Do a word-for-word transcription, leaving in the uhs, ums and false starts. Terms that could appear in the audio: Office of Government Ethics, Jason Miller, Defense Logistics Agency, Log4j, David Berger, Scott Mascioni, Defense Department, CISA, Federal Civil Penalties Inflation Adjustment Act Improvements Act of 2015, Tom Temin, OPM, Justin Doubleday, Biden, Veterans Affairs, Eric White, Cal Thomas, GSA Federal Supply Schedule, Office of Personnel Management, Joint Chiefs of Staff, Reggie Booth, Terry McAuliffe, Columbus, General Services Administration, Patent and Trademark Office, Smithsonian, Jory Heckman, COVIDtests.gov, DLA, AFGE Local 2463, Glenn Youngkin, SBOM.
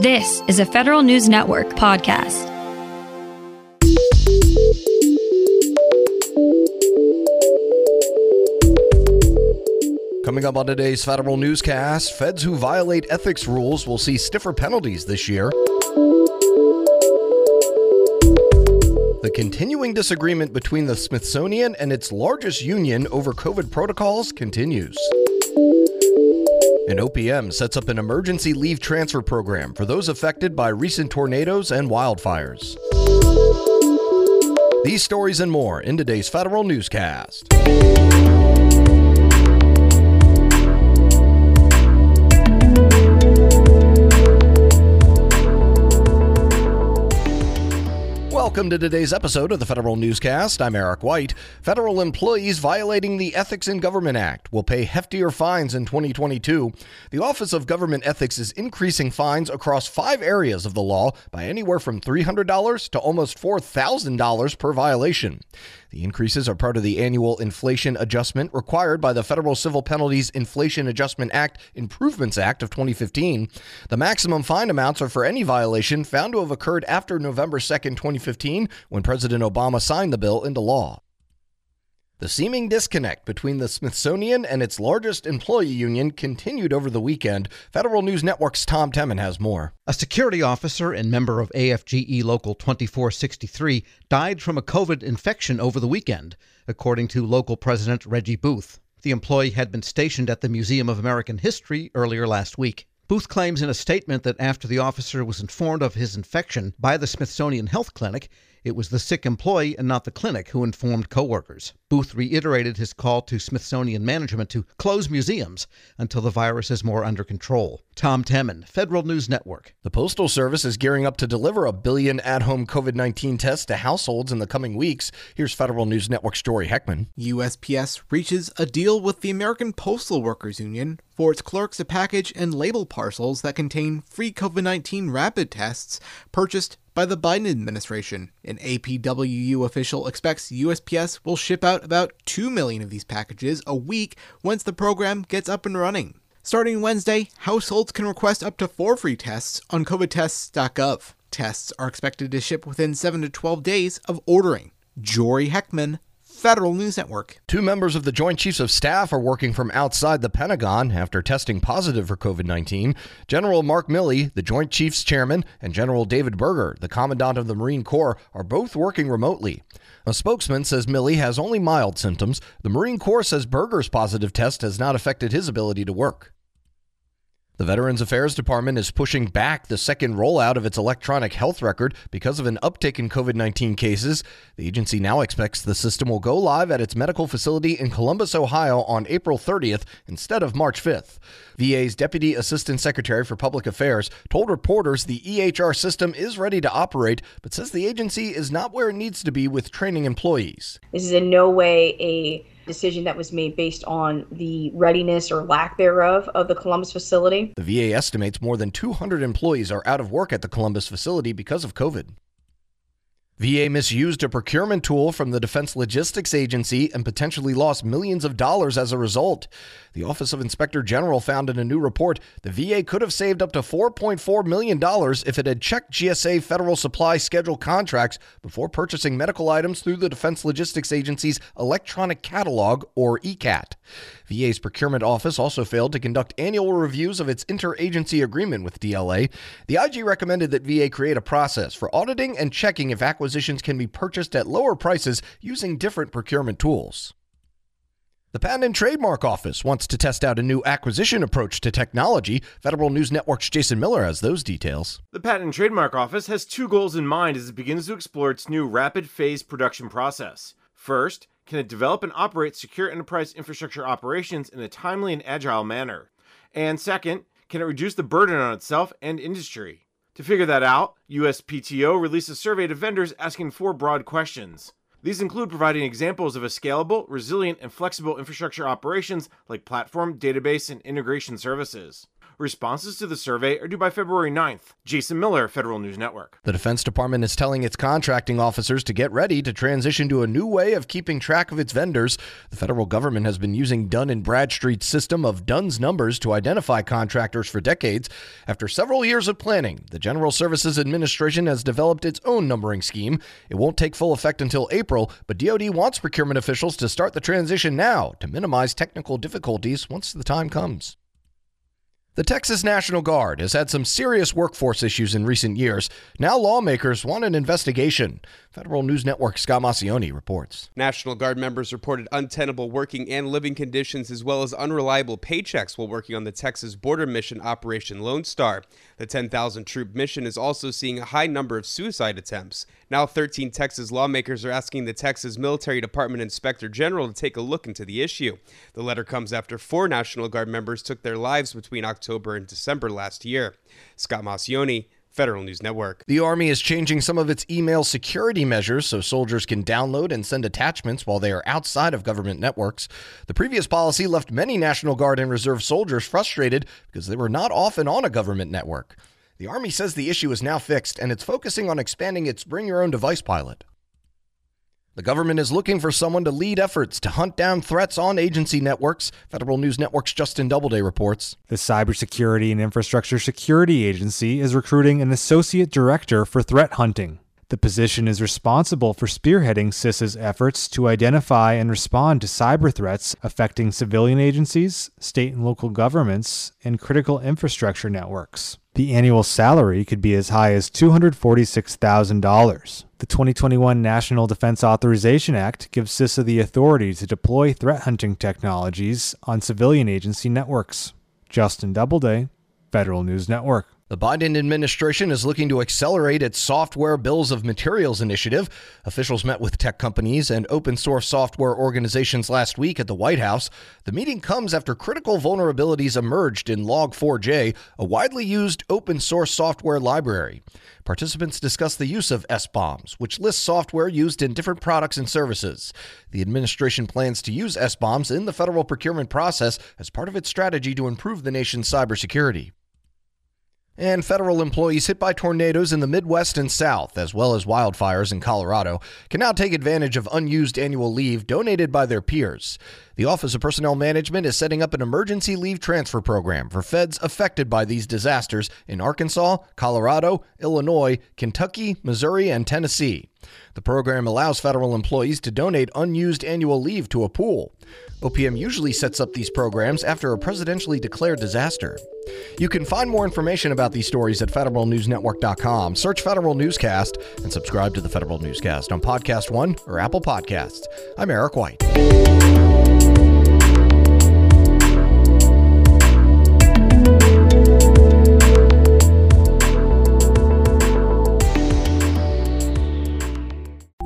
This is a Federal News Network podcast. Coming up on today's Federal Newscast, feds who violate ethics rules will see stiffer penalties this year. The continuing disagreement between the Smithsonian and its largest union over COVID protocols continues. And O P M sets up an emergency leave transfer program for those affected by recent tornadoes and wildfires. These stories and more in today's Federal Newscast. Welcome to today's episode of the Federal Newscast. I'm Eric White. Federal employees violating the Ethics in Government Act will pay heftier fines in twenty twenty-two. The Office of Government Ethics is increasing fines across five areas of the law by anywhere from three hundred dollars to almost four thousand dollars per violation. The increases are part of the annual inflation adjustment required by the Federal Civil Penalties Inflation Adjustment Act Improvements Act of twenty fifteen. The maximum fine amounts are for any violation found to have occurred after November second, twenty fifteen, when President Obama signed the bill into law. The seeming disconnect between the Smithsonian and its largest employee union continued over the weekend. Federal News Network's Tom Temin has more. A security officer and member of A F G E Local twenty-four sixty-three died from a COVID infection over the weekend, according to local president Reggie Booth. The employee had been stationed at the Museum of American History earlier last week. Booth claims in a statement that after the officer was informed of his infection by the Smithsonian Health Clinic, it was the sick employee and not the clinic who informed coworkers. Booth reiterated his call to Smithsonian management to close museums until the virus is more under control. Tom Temin, Federal News Network. The Postal Service is gearing up to deliver a billion at-home COVID nineteen tests to households in the coming weeks. Here's Federal News Network's Jory Heckman. U S P S reaches a deal with the American Postal Workers Union for its clerks to package and label parcels that contain free COVID nineteen rapid tests purchased by the Biden administration. An A P W U official expects U S P S will ship out about two million of these packages a week once the program gets up and running. Starting Wednesday, households can request up to four free tests on COVID tests dot gov. Tests are expected to ship within seven to twelve days of ordering. Jory Heckman, Federal News Network. Two members of the Joint Chiefs of Staff are working from outside the Pentagon after testing positive for COVID nineteen. General Mark Milley, the Joint Chiefs Chairman, and General David Berger, the Commandant of the Marine Corps, are both working remotely. A spokesman says Milley has only mild symptoms. The Marine Corps says Berger's positive test has not affected his ability to work. The Veterans Affairs Department is pushing back the second rollout of its electronic health record because of an uptick in COVID nineteen cases. The agency now expects the system will go live at its medical facility in Columbus, Ohio on April thirtieth instead of March fifth. V A's Deputy Assistant Secretary for Public Affairs told reporters the E H R system is ready to operate, but says the agency is not where it needs to be with training employees. This is in no way a decision that was made based on the readiness or lack thereof of the Columbus facility. The V A estimates more than two hundred employees are out of work at the Columbus facility because of COVID. V A misused a procurement tool from the Defense Logistics Agency and potentially lost millions of dollars as a result. The Office of Inspector General found in a new report the V A could have saved up to four point four million dollars if it had checked G S A Federal Supply Schedule contracts before purchasing medical items through the Defense Logistics Agency's Electronic Catalog, or ECAT. V A's procurement office also failed to conduct annual reviews of its interagency agreement with D L A. The I G recommended that V A create a process for auditing and checking if acquisitions Acquisitions can be purchased at lower prices using different procurement tools. The Patent and Trademark Office wants to test out a new acquisition approach to technology. Federal News Network's Jason Miller has those details. The Patent and Trademark Office has two goals in mind as it begins to explore its new rapid phase production process. First, can it develop and operate secure enterprise infrastructure operations in a timely and agile manner? And second, can it reduce the burden on itself and industry? To figure that out, U S P T O released a survey to vendors asking four broad questions. These include providing examples of a scalable, resilient, and flexible infrastructure operations like platform, database, and integration services. Responses to the survey are due by February ninth. Jason Miller, Federal News Network. The Defense Department is telling its contracting officers to get ready to transition to a new way of keeping track of its vendors. The federal government has been using Dun and Bradstreet's system of D U N S numbers to identify contractors for decades. After several years of planning, the General Services Administration has developed its own numbering scheme. It won't take full effect until April, but D O D wants procurement officials to start the transition now to minimize technical difficulties once the time comes. The Texas National Guard has had some serious workforce issues in recent years. Now lawmakers want an investigation. Federal News Network Scott Mascioni reports. National Guard members reported untenable working and living conditions as well as unreliable paychecks while working on the Texas border mission Operation Lone Star. The ten thousand troop mission is also seeing a high number of suicide attempts. Now thirteen Texas lawmakers are asking the Texas Military Department Inspector General to take a look into the issue. The letter comes after four National Guard members took their lives between October October and December last year. Scott Mascioni, Federal News Network. The Army is changing some of its email security measures so soldiers can download and send attachments while they are outside of government networks. The previous policy left many National Guard and Reserve soldiers frustrated because they were not often on a government network. The Army says the issue is now fixed and it's focusing on expanding its Bring Your Own Device pilot. The government is looking for someone to lead efforts to hunt down threats on agency networks. Federal News Network's Justin Doubleday reports. The Cybersecurity and Infrastructure Security Agency is recruiting an associate director for threat hunting. The position is responsible for spearheading CISA's efforts to identify and respond to cyber threats affecting civilian agencies, state and local governments, and critical infrastructure networks. The annual salary could be as high as two hundred forty-six thousand dollars. The twenty twenty-one National Defense Authorization Act gives CISA the authority to deploy threat hunting technologies on civilian agency networks. Justin Doubleday, Federal News Network. The Biden administration is looking to accelerate its software bills of materials initiative. Officials met with tech companies and open source software organizations last week at the White House. The meeting comes after critical vulnerabilities emerged in log four j, a widely used open source software library. Participants discussed the use of S BOMs, which lists software used in different products and services. The administration plans to use S BOMs in the federal procurement process as part of its strategy to improve the nation's cybersecurity. And federal employees hit by tornadoes in the Midwest and South, as well as wildfires in Colorado, can now take advantage of unused annual leave donated by their peers. The Office of Personnel Management is setting up an emergency leave transfer program for feds affected by these disasters in Arkansas, Colorado, Illinois, Kentucky, Missouri, and Tennessee. The program allows federal employees to donate unused annual leave to a pool. O P M usually sets up these programs after a presidentially declared disaster. You can find more information about these stories at federal news network dot com. Search Federal Newscast and subscribe to the Federal Newscast on Podcast One or Apple Podcasts. I'm Eric White.